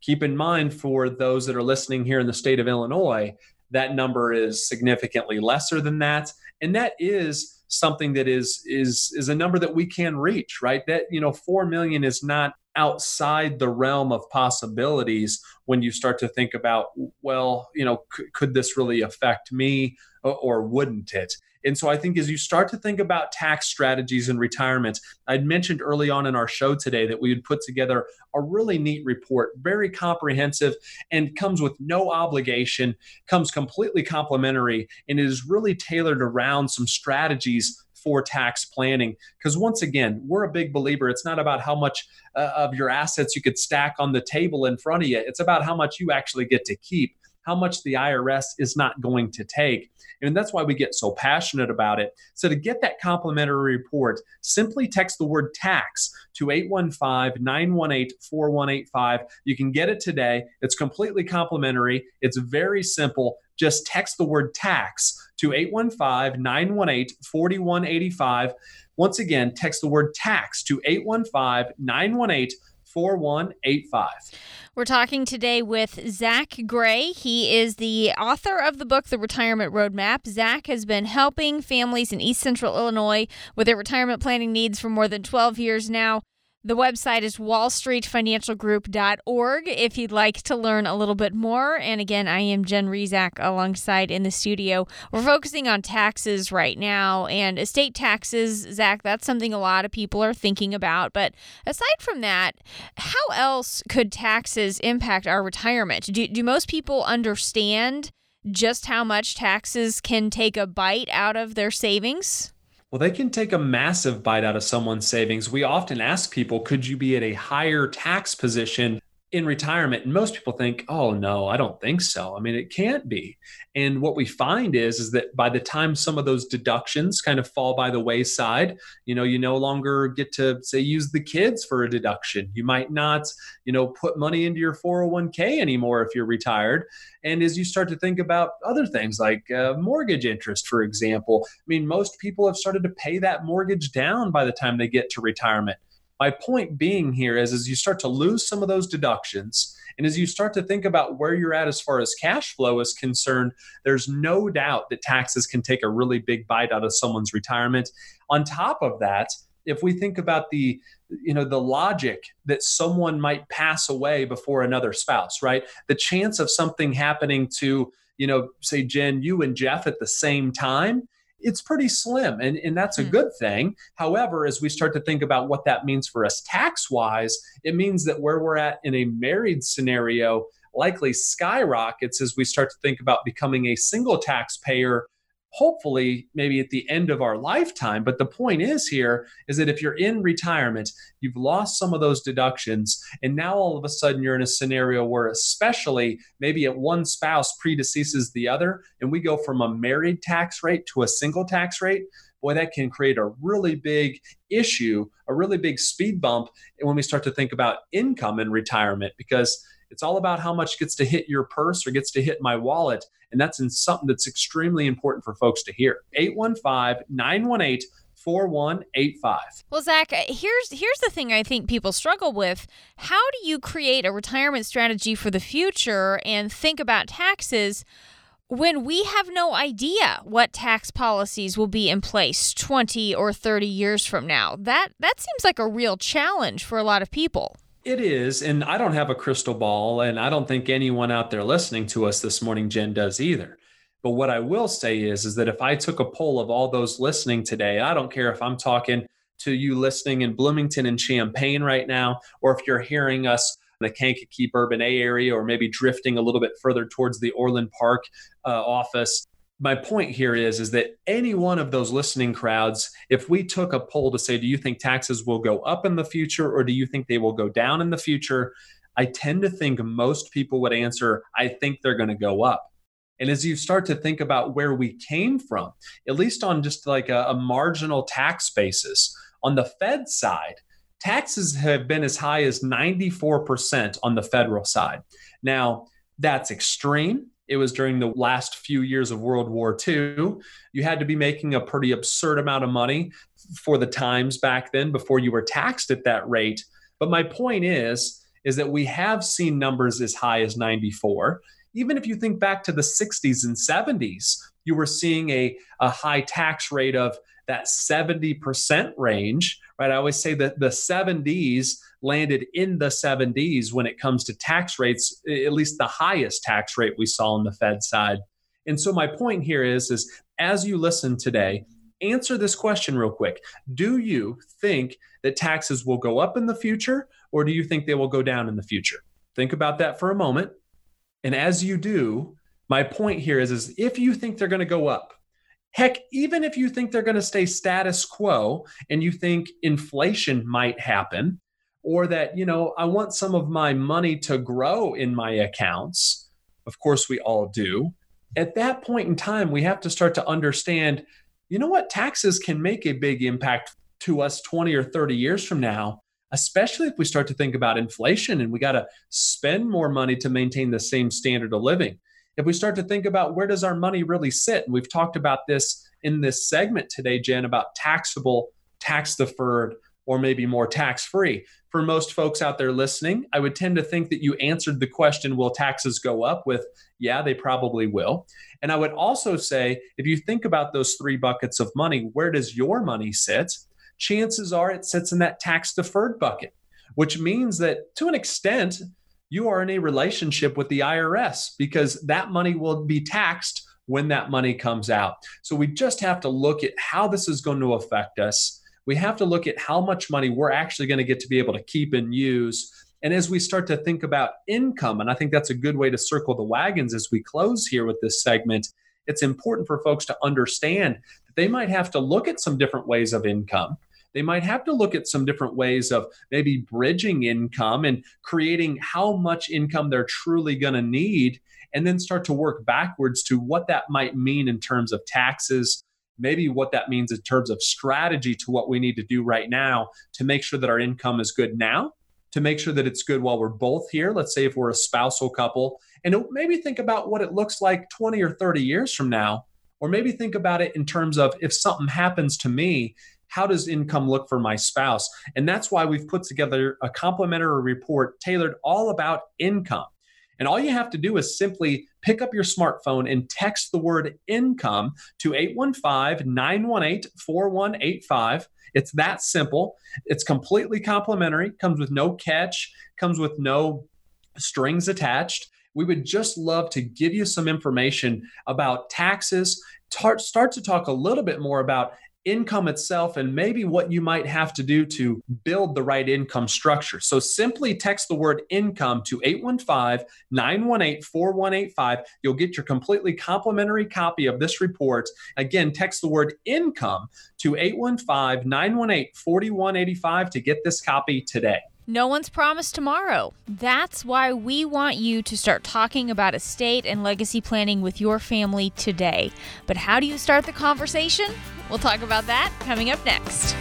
keep in mind for those that are listening here in the state of Illinois, that number is significantly lesser than that. And that is something that is, is, is a number that we can reach, right? That, you know, four million is not outside the realm of possibilities when you start to think about, well, you know, c- could this really affect me or, or wouldn't it? And so I think as you start to think about tax strategies in retirement, I'd mentioned early on in our show today that we would put together a really neat report, very comprehensive, and comes with no obligation, comes completely complimentary, and is really tailored around some strategies for tax planning. Because once again, we're a big believer. It's not about how much uh, of your assets you could stack on the table in front of you. It's about how much you actually get to keep, how much the I R S is not going to take. And that's why we get so passionate about it. So to get that complimentary report, simply text the word tax to eight one five, nine one eight, four one eight five. You can get it today. It's completely complimentary. It's very simple. Just text the word tax to eight one five, nine one eight, four one eight five. Once again, text the word tax to eight one five, nine one eight, four one eight five. four one eight five. We're talking today with Zach Gray. He is the author of the book, The Retirement Roadmap. Zach has been helping families in East Central Illinois with their retirement planning needs for more than twelve years now. The website is wall street financial group dot org if you'd like to learn a little bit more. And again, I am Jen Rezac alongside in the studio. We're focusing on taxes right now and estate taxes. Zach, that's something a lot of people are thinking about. But aside from that, how else could taxes impact our retirement? Do, do most people understand just how much taxes can take a bite out of their savings? Well, they can take a massive bite out of someone's savings. We often ask people, could you be at a higher tax position in retirement? And most people think, oh, no, I don't think so. I mean, it can't be. And what we find is, is that by the time some of those deductions kind of fall by the wayside, you know, you no longer get to, say, use the kids for a deduction. You might not, you know, put money into your four oh one k anymore if you're retired. And as you start to think about other things like uh, mortgage interest, for example, I mean, most people have started to pay that mortgage down by the time they get to retirement. My point being here is, as you start to lose some of those deductions, and as you start to think about where you're at as far as cash flow is concerned, there's no doubt that taxes can take a really big bite out of someone's retirement. On top of that, if we think about the, you know, the logic that someone might pass away before another spouse, right? The chance of something happening to, you know, say Jen, you and Jeff at the same time, it's pretty slim, and, and that's a good thing. However, as we start to think about what that means for us tax-wise, it means that where we're at in a married scenario likely skyrockets as we start to think about becoming a single taxpayer, hopefully maybe at the end of our lifetime. But the point is here is that if you're in retirement, you've lost some of those deductions. And now all of a sudden you're in a scenario where, especially maybe if one spouse predeceases the other, and we go from a married tax rate to a single tax rate, boy, that can create a really big issue, a really big speed bump when we start to think about income in retirement, because it's all about how much gets to hit your purse or gets to hit my wallet. And that's in something that's extremely important for folks to hear. eight one five, nine one eight, four one eight five. Well, Zach, here's here's the thing I think people struggle with. How do you create a retirement strategy for the future and think about taxes when we have no idea what tax policies will be in place twenty or thirty years from now? That that seems like a real challenge for a lot of people. It is, and I don't have a crystal ball, and I don't think anyone out there listening to us this morning, Jen, does either. But what I will say is, is that if I took a poll of all those listening today, I don't care if I'm talking to you listening in Bloomington and Champaign right now, or if you're hearing us in the Kankakee Bourbon A area, or maybe drifting a little bit further towards the Orland Park uh, office. My point here is, is that any one of those listening crowds, if we took a poll to say, do you think taxes will go up in the future, or do you think they will go down in the future? I tend to think most people would answer, I think they're going to go up. And as you start to think about where we came from, at least on just like a, a marginal tax basis, on the Fed side, taxes have been as high as ninety-four percent on the federal side. Now, that's extreme. It was during the last few years of World War Two. You had to be making a pretty absurd amount of money for the times back then before you were taxed at that rate. But my point is, is that we have seen numbers as high as ninety-four. Even if you think back to the sixties and seventies, you were seeing a, a high tax rate of that seventy percent range, right? I always say that the seventies landed in the seventies when it comes to tax rates, at least the highest tax rate we saw on the Fed side. And so my point here is, is as you listen today, answer this question real quick. Do you think that taxes will go up in the future, or do you think they will go down in the future? Think about that for a moment. And as you do, my point here is, is if you think they're going to go up, heck, even if you think they're going to stay status quo and you think inflation might happen, or that, you know, I want some of my money to grow in my accounts, of course we all do. At that point in time, we have to start to understand, you know what, taxes can make a big impact to us twenty or thirty years from now, especially if we start to think about inflation and we got to spend more money to maintain the same standard of living. If we start to think about where does our money really sit, and we've talked about this in this segment today, Jen, about taxable, tax-deferred, or maybe more tax-free. For most folks out there listening, I would tend to think that you answered the question, will taxes go up, with, yeah, they probably will. And I would also say, if you think about those three buckets of money, where does your money sit? Chances are it sits in that tax-deferred bucket, which means that to an extent, you are in a relationship with the I R S, because that money will be taxed when that money comes out. So we just have to look at how this is going to affect us. We have to look at how much money we're actually going to get to be able to keep and use. And as we start to think about income, and I think that's a good way to circle the wagons as we close here with this segment, it's important for folks to understand that they might have to look at some different ways of income. They might have to look at some different ways of maybe bridging income and creating how much income they're truly going to need, and then start to work backwards to what that might mean in terms of taxes, maybe what that means in terms of strategy to what we need to do right now to make sure that our income is good now, to make sure that it's good while we're both here. Let's say if we're a spousal couple, and maybe think about what it looks like twenty or thirty years from now, or maybe think about it in terms of if something happens to me, how does income look for my spouse? And that's why we've put together a complimentary report tailored all about income. And all you have to do is simply pick up your smartphone and text the word income to eight one five, nine one eight, four one eight five. It's that simple. It's completely complimentary, comes with no catch, comes with no strings attached. We would just love to give you some information about taxes, tar- start to talk a little bit more about income itself and maybe what you might have to do to build the right income structure. So simply text the word income to eight one five, nine one eight, four one eight five. You'll get your completely complimentary copy of this report. Again, text the word income to eight one five, nine one eight, four one eight five to get this copy today. No one's promised tomorrow. That's why we want you to start talking about estate and legacy planning with your family today. But how do you start the conversation? We'll talk about that coming up next.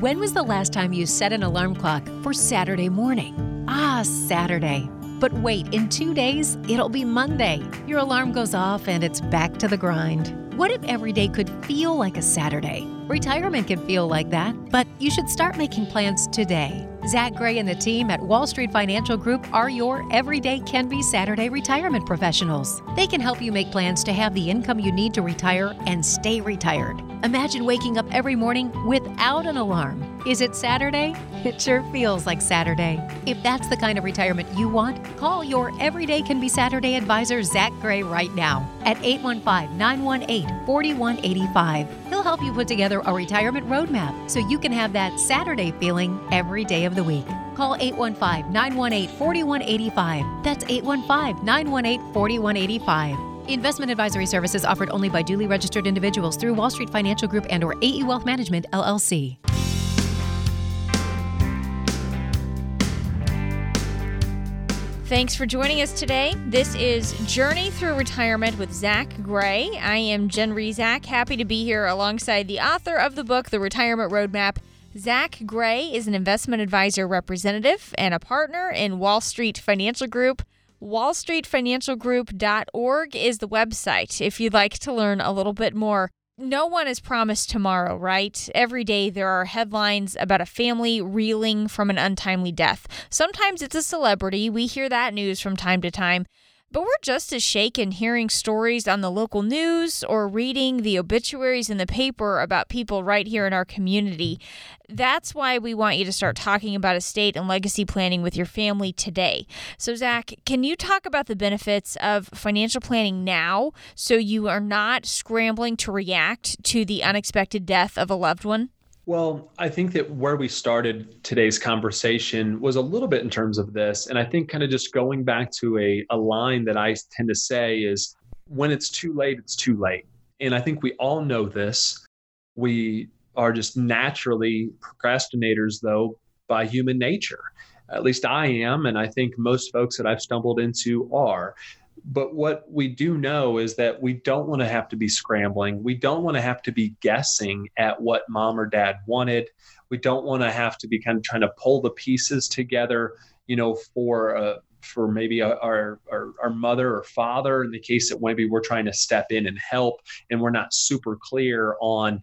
When was the last time you set an alarm clock for Saturday morning? Ah, Saturday. But wait, in two days, it'll be Monday. Your alarm goes off and it's back to the grind. What if every day could feel like a Saturday? Retirement can feel like that, but you should start making plans today. Zach Gray and the team at Wall Street Financial Group are your everyday can be Saturday retirement professionals. They can help you make plans to have the income you need to retire and stay retired. Imagine waking up every morning without an alarm. Is it Saturday? It sure feels like Saturday. If that's the kind of retirement you want, call your Everyday Can Be Saturday advisor, Zach Gray, right now at eight one five, nine one eight, four one eight five. He'll help you put together a retirement roadmap so you can have that Saturday feeling every day of the week. Call eight one five, nine one eight, four one eight five. That's eight one five, nine one eight, four one eight five. Investment advisory services offered only by duly registered individuals through Wall Street Financial Group and or A E Wealth Management, L L C. Thanks for joining us today. This is Journey Through Retirement with Zach Gray. I am Jen Rezac, happy to be here alongside the author of the book, The Retirement Roadmap. Zach Gray is an investment advisor representative and a partner in Wall Street Financial Group. wall street financial group dot org is the website if you'd like to learn a little bit more. No one is promised tomorrow, right? Every day there are headlines about a family reeling from an untimely death. Sometimes it's a celebrity. We hear that news from time to time. But we're just as shaken hearing stories on the local news or reading the obituaries in the paper about people right here in our community. That's why we want you to start talking about estate and legacy planning with your family today. So, Zach, can you talk about the benefits of financial planning now so you are not scrambling to react to the unexpected death of a loved one? Well, I think that where we started today's conversation was a little bit in terms of this. And I think kind of just going back to a, a line that I tend to say is when it's too late, it's too late. And I think we all know this. We are just naturally procrastinators, though, by human nature. At least I am. And I think most folks that I've stumbled into are. But what we do know is that we don't want to have to be scrambling. We don't want to have to be guessing at what mom or dad wanted. We don't want to have to be kind of trying to pull the pieces together, you know, for uh, for maybe our, our our mother or father in the case that maybe we're trying to step in and help and we're not super clear on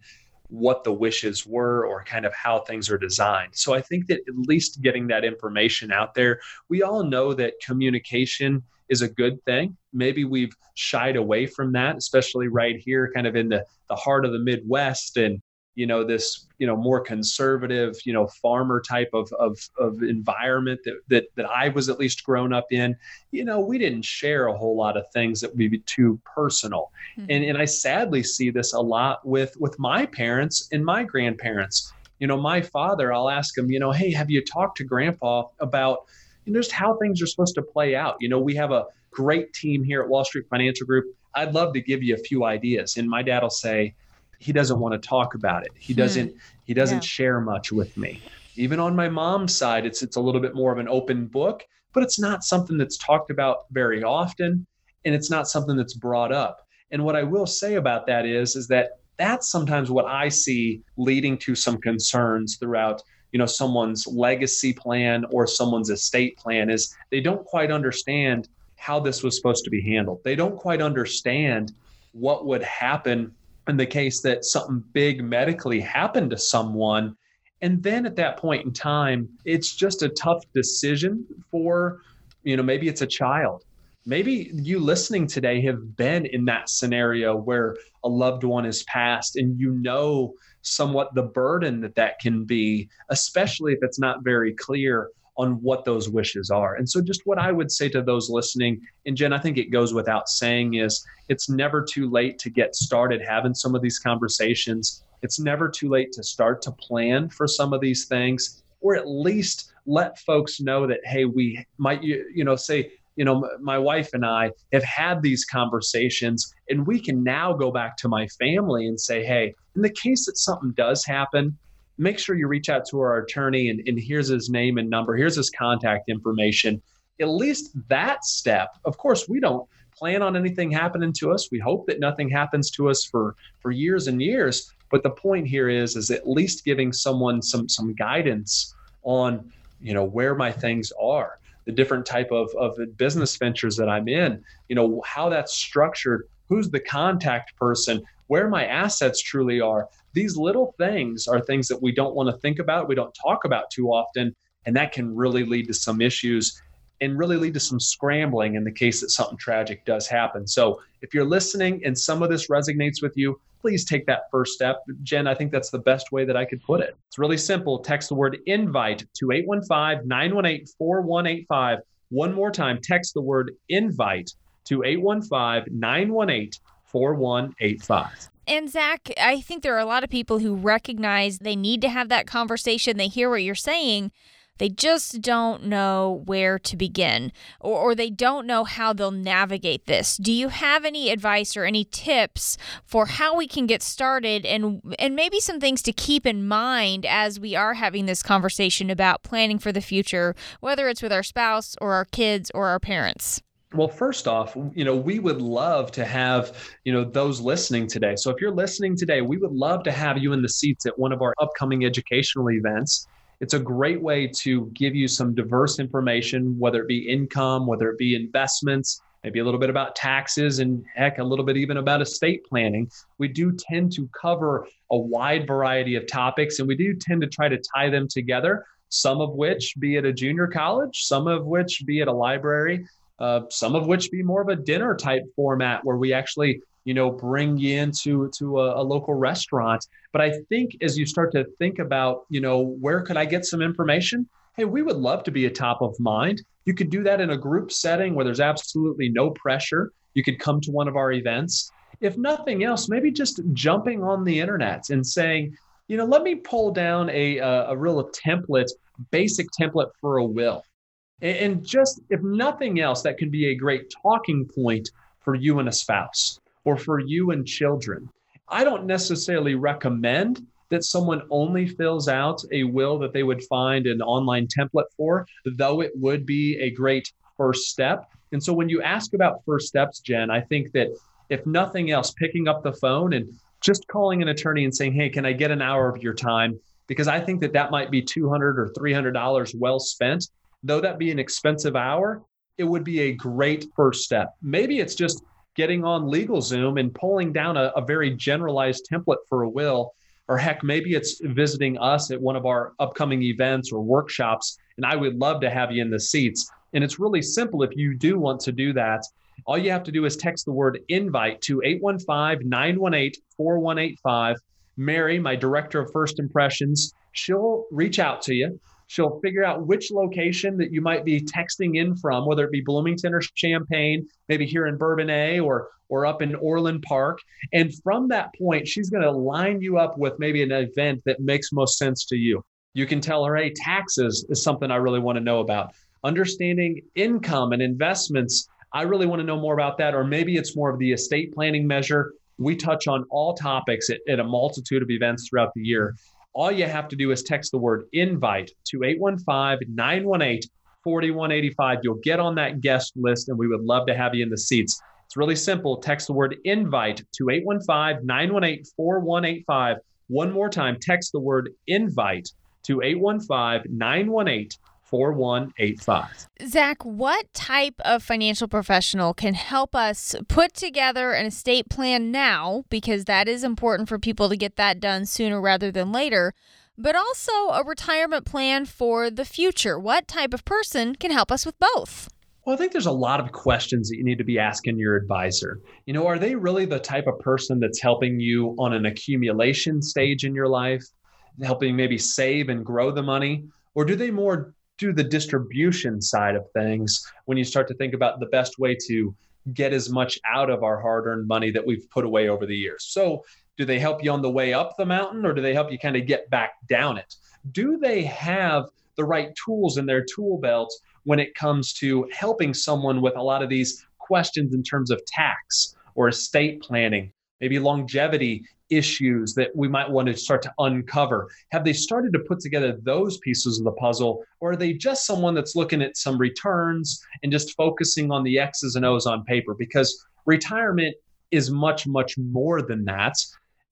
what the wishes were or kind of how things are designed. So I think that at least getting that information out there, we all know that communication is a good thing. Maybe we've shied away from that, especially right here, kind of in the, the heart of the Midwest and, you know, this, you know, more conservative, you know, farmer type of, of, of environment that, that, that I was at least grown up in. You know, we didn't share a whole lot of things that would be too personal. Mm-hmm. And, and I sadly see this a lot with, with my parents and my grandparents. You know, my father, I'll ask him, you know, hey, have you talked to grandpa about, and just how things are supposed to play out. You know, we have a great team here at Wall Street Financial Group. I'd love to give you a few ideas. And my dad will say, he doesn't want to talk about it. He doesn't, he doesn't yeah. share much with me. Even on my mom's side, it's, it's a little bit more of an open book, but it's not something that's talked about very often. And it's not something that's brought up. And what I will say about that is, is that that's sometimes what I see leading to some concerns throughout, you know, someone's legacy plan or someone's estate plan is they don't quite understand how this was supposed to be handled. They don't quite understand what would happen in the case that something big medically happened to someone. And then at that point in time, it's just a tough decision for, you know, maybe it's a child. Maybe you listening today have been in that scenario where a loved one has passed and you know somewhat the burden that that can be, especially if it's not very clear on what those wishes are. And so just what I would say to those listening, and Jen, I think it goes without saying, is it's never too late to get started having some of these conversations. It's never too late to start to plan for some of these things, or at least let folks know that, hey, we might, you, you know, say, you know, my wife and I have had these conversations, and we can now go back to my family and say, hey, in the case that something does happen, make sure you reach out to our attorney, and, and here's his name and number, here's his contact information. At least that step. Of course, we don't plan on anything happening to us. We hope that nothing happens to us for, for years and years. But the point here is, is at least giving someone some, some guidance on, you know, where my things are, the different type of, of business ventures that I'm in, you know, how that's structured, who's the contact person, where my assets truly are. These little things are things that we don't want to think about, we don't talk about too often, and that can really lead to some issues and really lead to some scrambling in the case that something tragic does happen. So if you're listening and some of this resonates with you, please take that first step. Jen, I think that's the best way that I could put it. It's really simple. Text the word invite to eight one five, nine one eight, four one eight five. One more time, text the word invite to eight one five, nine one eight, four one eight five. And Zach, I think there are a lot of people who recognize they need to have that conversation. They hear what you're saying. They just don't know where to begin, or, or they don't know how they'll navigate this. Do you have any advice or any tips for how we can get started, and and maybe some things to keep in mind as we are having this conversation about planning for the future, whether it's with our spouse or our kids or our parents? Well, first off, you know, we would love to have, you know, those listening today. So if you're listening today, we would love to have you in the seats at one of our upcoming educational events. It's a great way to give you some diverse information, whether it be income, whether it be investments, maybe a little bit about taxes, and heck, a little bit even about estate planning. We do tend to cover a wide variety of topics, and we do tend to try to tie them together, some of which be at a junior college, some of which be at a library, uh, some of which be more of a dinner type format where we actually, you know, bring you into to a, a local restaurant. But I think as you start to think about, you know, where could I get some information? Hey, we would love to be a top of mind. You could do that in a group setting where there's absolutely no pressure. You could come to one of our events. If nothing else, maybe just jumping on the internet and saying, you know, let me pull down a, a, a real template, basic template for a will. And, and just, if nothing else, that could be a great talking point for you and a spouse, or for you and children. I don't necessarily recommend that someone only fills out a will that they would find an online template for, though it would be a great first step. And so when you ask about first steps, Jen, I think that if nothing else, picking up the phone and just calling an attorney and saying, hey, can I get an hour of your time? Because I think that that might be two hundred dollars or three hundred dollars well spent. Though that be an expensive hour, it would be a great first step. Maybe it's just getting on LegalZoom and pulling down a, a very generalized template for a will, or heck, maybe it's visiting us at one of our upcoming events or workshops, and I would love to have you in the seats. And it's really simple if you do want to do that. All you have to do is text the word invite to eight one five, nine one eight, four one eight five. Mary, my director of first impressions, she'll reach out to you. She'll figure out which location that you might be texting in from, whether it be Bloomington or Champaign, maybe here in Bourbonnais or, or up in Orland Park. And from that point, she's going to line you up with maybe an event that makes most sense to you. You can tell her, hey, taxes is something I really want to know about. Understanding income and investments, I really want to know more about that. Or maybe it's more of the estate planning measure. We touch on all topics at, at a multitude of events throughout the year. All you have to do is text the word invite to eight one five, nine one eight, four one eight five. You'll get on that guest list, and we would love to have you in the seats. It's really simple. Text the word invite to eight one five, nine one eight, four one eight five. One more time, text the word invite to eight one five, nine one eight, four one eight five. four one eight five. Zach, what type of financial professional can help us put together an estate plan now, because that is important for people to get that done sooner rather than later, but also a retirement plan for the future? What type of person can help us with both? Well, I think there's a lot of questions that you need to be asking your advisor. You know, are they really the type of person that's helping you on an accumulation stage in your life, helping maybe save and grow the money? Or do they more do the distribution side of things when you start to think about the best way to get as much out of our hard-earned money that we've put away over the years? So do they help you on the way up the mountain, or do they help you kind of get back down it? Do they have the right tools in their tool belts when it comes to helping someone with a lot of these questions in terms of tax or estate planning, maybe longevity issues that we might want to start to uncover? Have they started to put together those pieces of the puzzle, or are they just someone that's looking at some returns and just focusing on the X's and O's on paper? Because retirement is much, much more than that.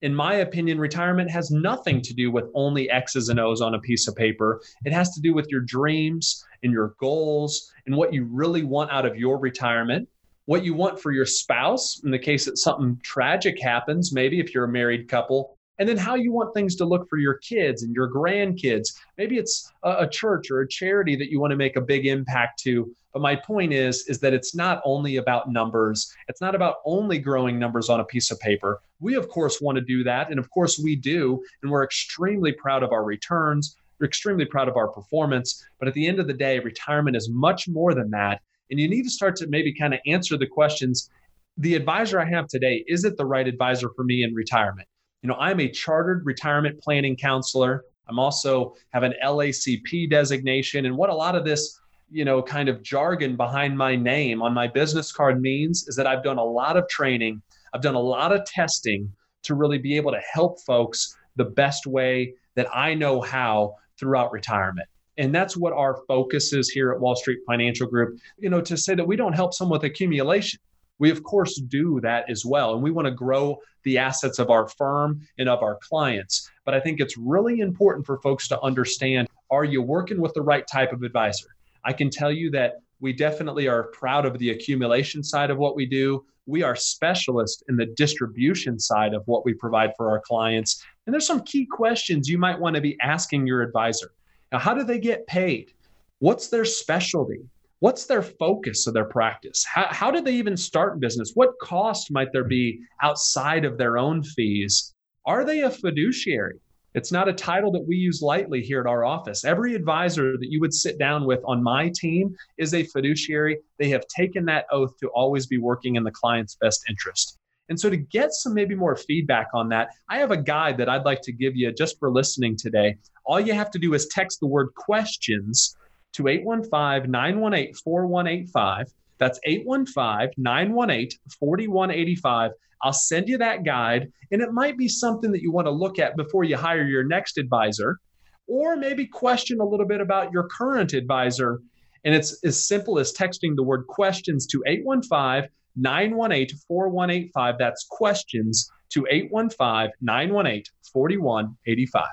In my opinion, retirement has nothing to do with only X's and O's on a piece of paper. It has to do with your dreams and your goals and what you really want out of your retirement, what you want for your spouse in the case that something tragic happens, maybe if you're a married couple, and then how you want things to look for your kids and your grandkids. Maybe it's a, a church or a charity that you want to make a big impact to. But my point is, is that it's not only about numbers. It's not about only growing numbers on a piece of paper. We, of course, want to do that. And of course, we do. And we're extremely proud of our returns. We're extremely proud of our performance. But at the end of the day, retirement is much more than that. And you need to start to maybe kind of answer the questions. The advisor I have today, is it the right advisor for me in retirement? You know, I'm a chartered retirement planning counselor. I'm also have an L A C P designation. And what a lot of this, you know, kind of jargon behind my name on my business card means is that I've done a lot of training. I've done a lot of testing to really be able to help folks the best way that I know how throughout retirement. And that's what our focus is here at Wall Street Financial Group, you know, to say that we don't help someone with accumulation. We, of course, do that as well. And we want to grow the assets of our firm and of our clients. But I think it's really important for folks to understand, are you working with the right type of advisor? I can tell you that we definitely are proud of the accumulation side of what we do. We are specialists in the distribution side of what we provide for our clients. And there's some key questions you might want to be asking your advisor. Now, how do they get paid? What's their specialty? What's their focus of their practice? How, how did they even start in business? What cost might there be outside of their own fees? Are they a fiduciary? It's not a title that we use lightly here at our office. Every advisor that you would sit down with on my team is a fiduciary. They have taken that oath to always be working in the client's best interest. And so to get some maybe more feedback on that, I have a guide that I'd like to give you just for listening today. All you have to do is text the word questions to eight one five, nine one eight, four one eight five. That's eight one five, nine one eight, four one eight five. I'll send you that guide, and it might be something that you want to look at before you hire your next advisor, or maybe question a little bit about your current advisor. And it's as simple as texting the word questions to eight one five, nine one eight, four one eight five. That's questions to eight one five, nine one eight, four one eight five.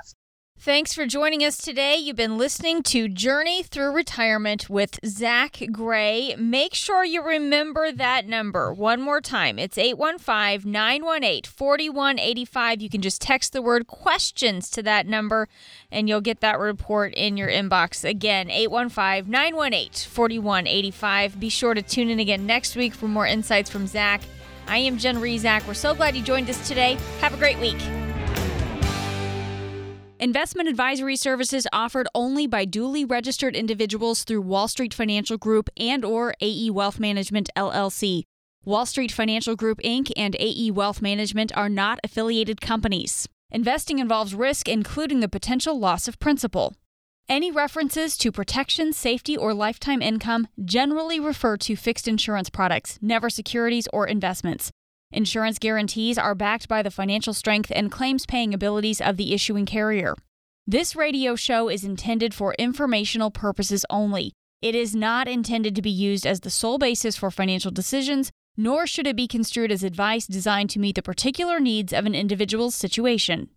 Thanks for joining us today. You've been listening to Journey Through Retirement with Zach Gray. Make sure you remember that number one more time. It's eight one five, nine one eight, four one eight five. You can just text the word questions to that number and you'll get that report in your inbox. Again, eight one five, nine one eight, four one eight five. Be sure to tune in again next week for more insights from Zach. I am Jen Rezac. We're so glad you joined us today. Have a great week. Investment advisory services offered only by duly registered individuals through Wall Street Financial Group and or A E Wealth Management, L L C. Wall Street Financial Group, Incorporated and A E Wealth Management are not affiliated companies. Investing involves risk, including the potential loss of principal. Any references to protection, safety, or lifetime income generally refer to fixed insurance products, never securities or investments. Insurance guarantees are backed by the financial strength and claims-paying abilities of the issuing carrier. This radio show is intended for informational purposes only. It is not intended to be used as the sole basis for financial decisions, nor should it be construed as advice designed to meet the particular needs of an individual's situation.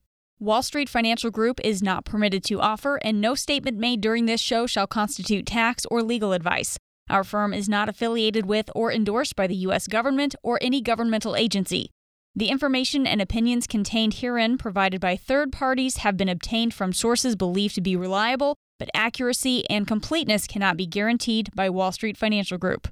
Wall Street Financial Group is not permitted to offer, and no statement made during this show shall constitute tax or legal advice. Our firm is not affiliated with or endorsed by the U S government or any governmental agency. The information and opinions contained herein provided by third parties have been obtained from sources believed to be reliable, but accuracy and completeness cannot be guaranteed by Wall Street Financial Group.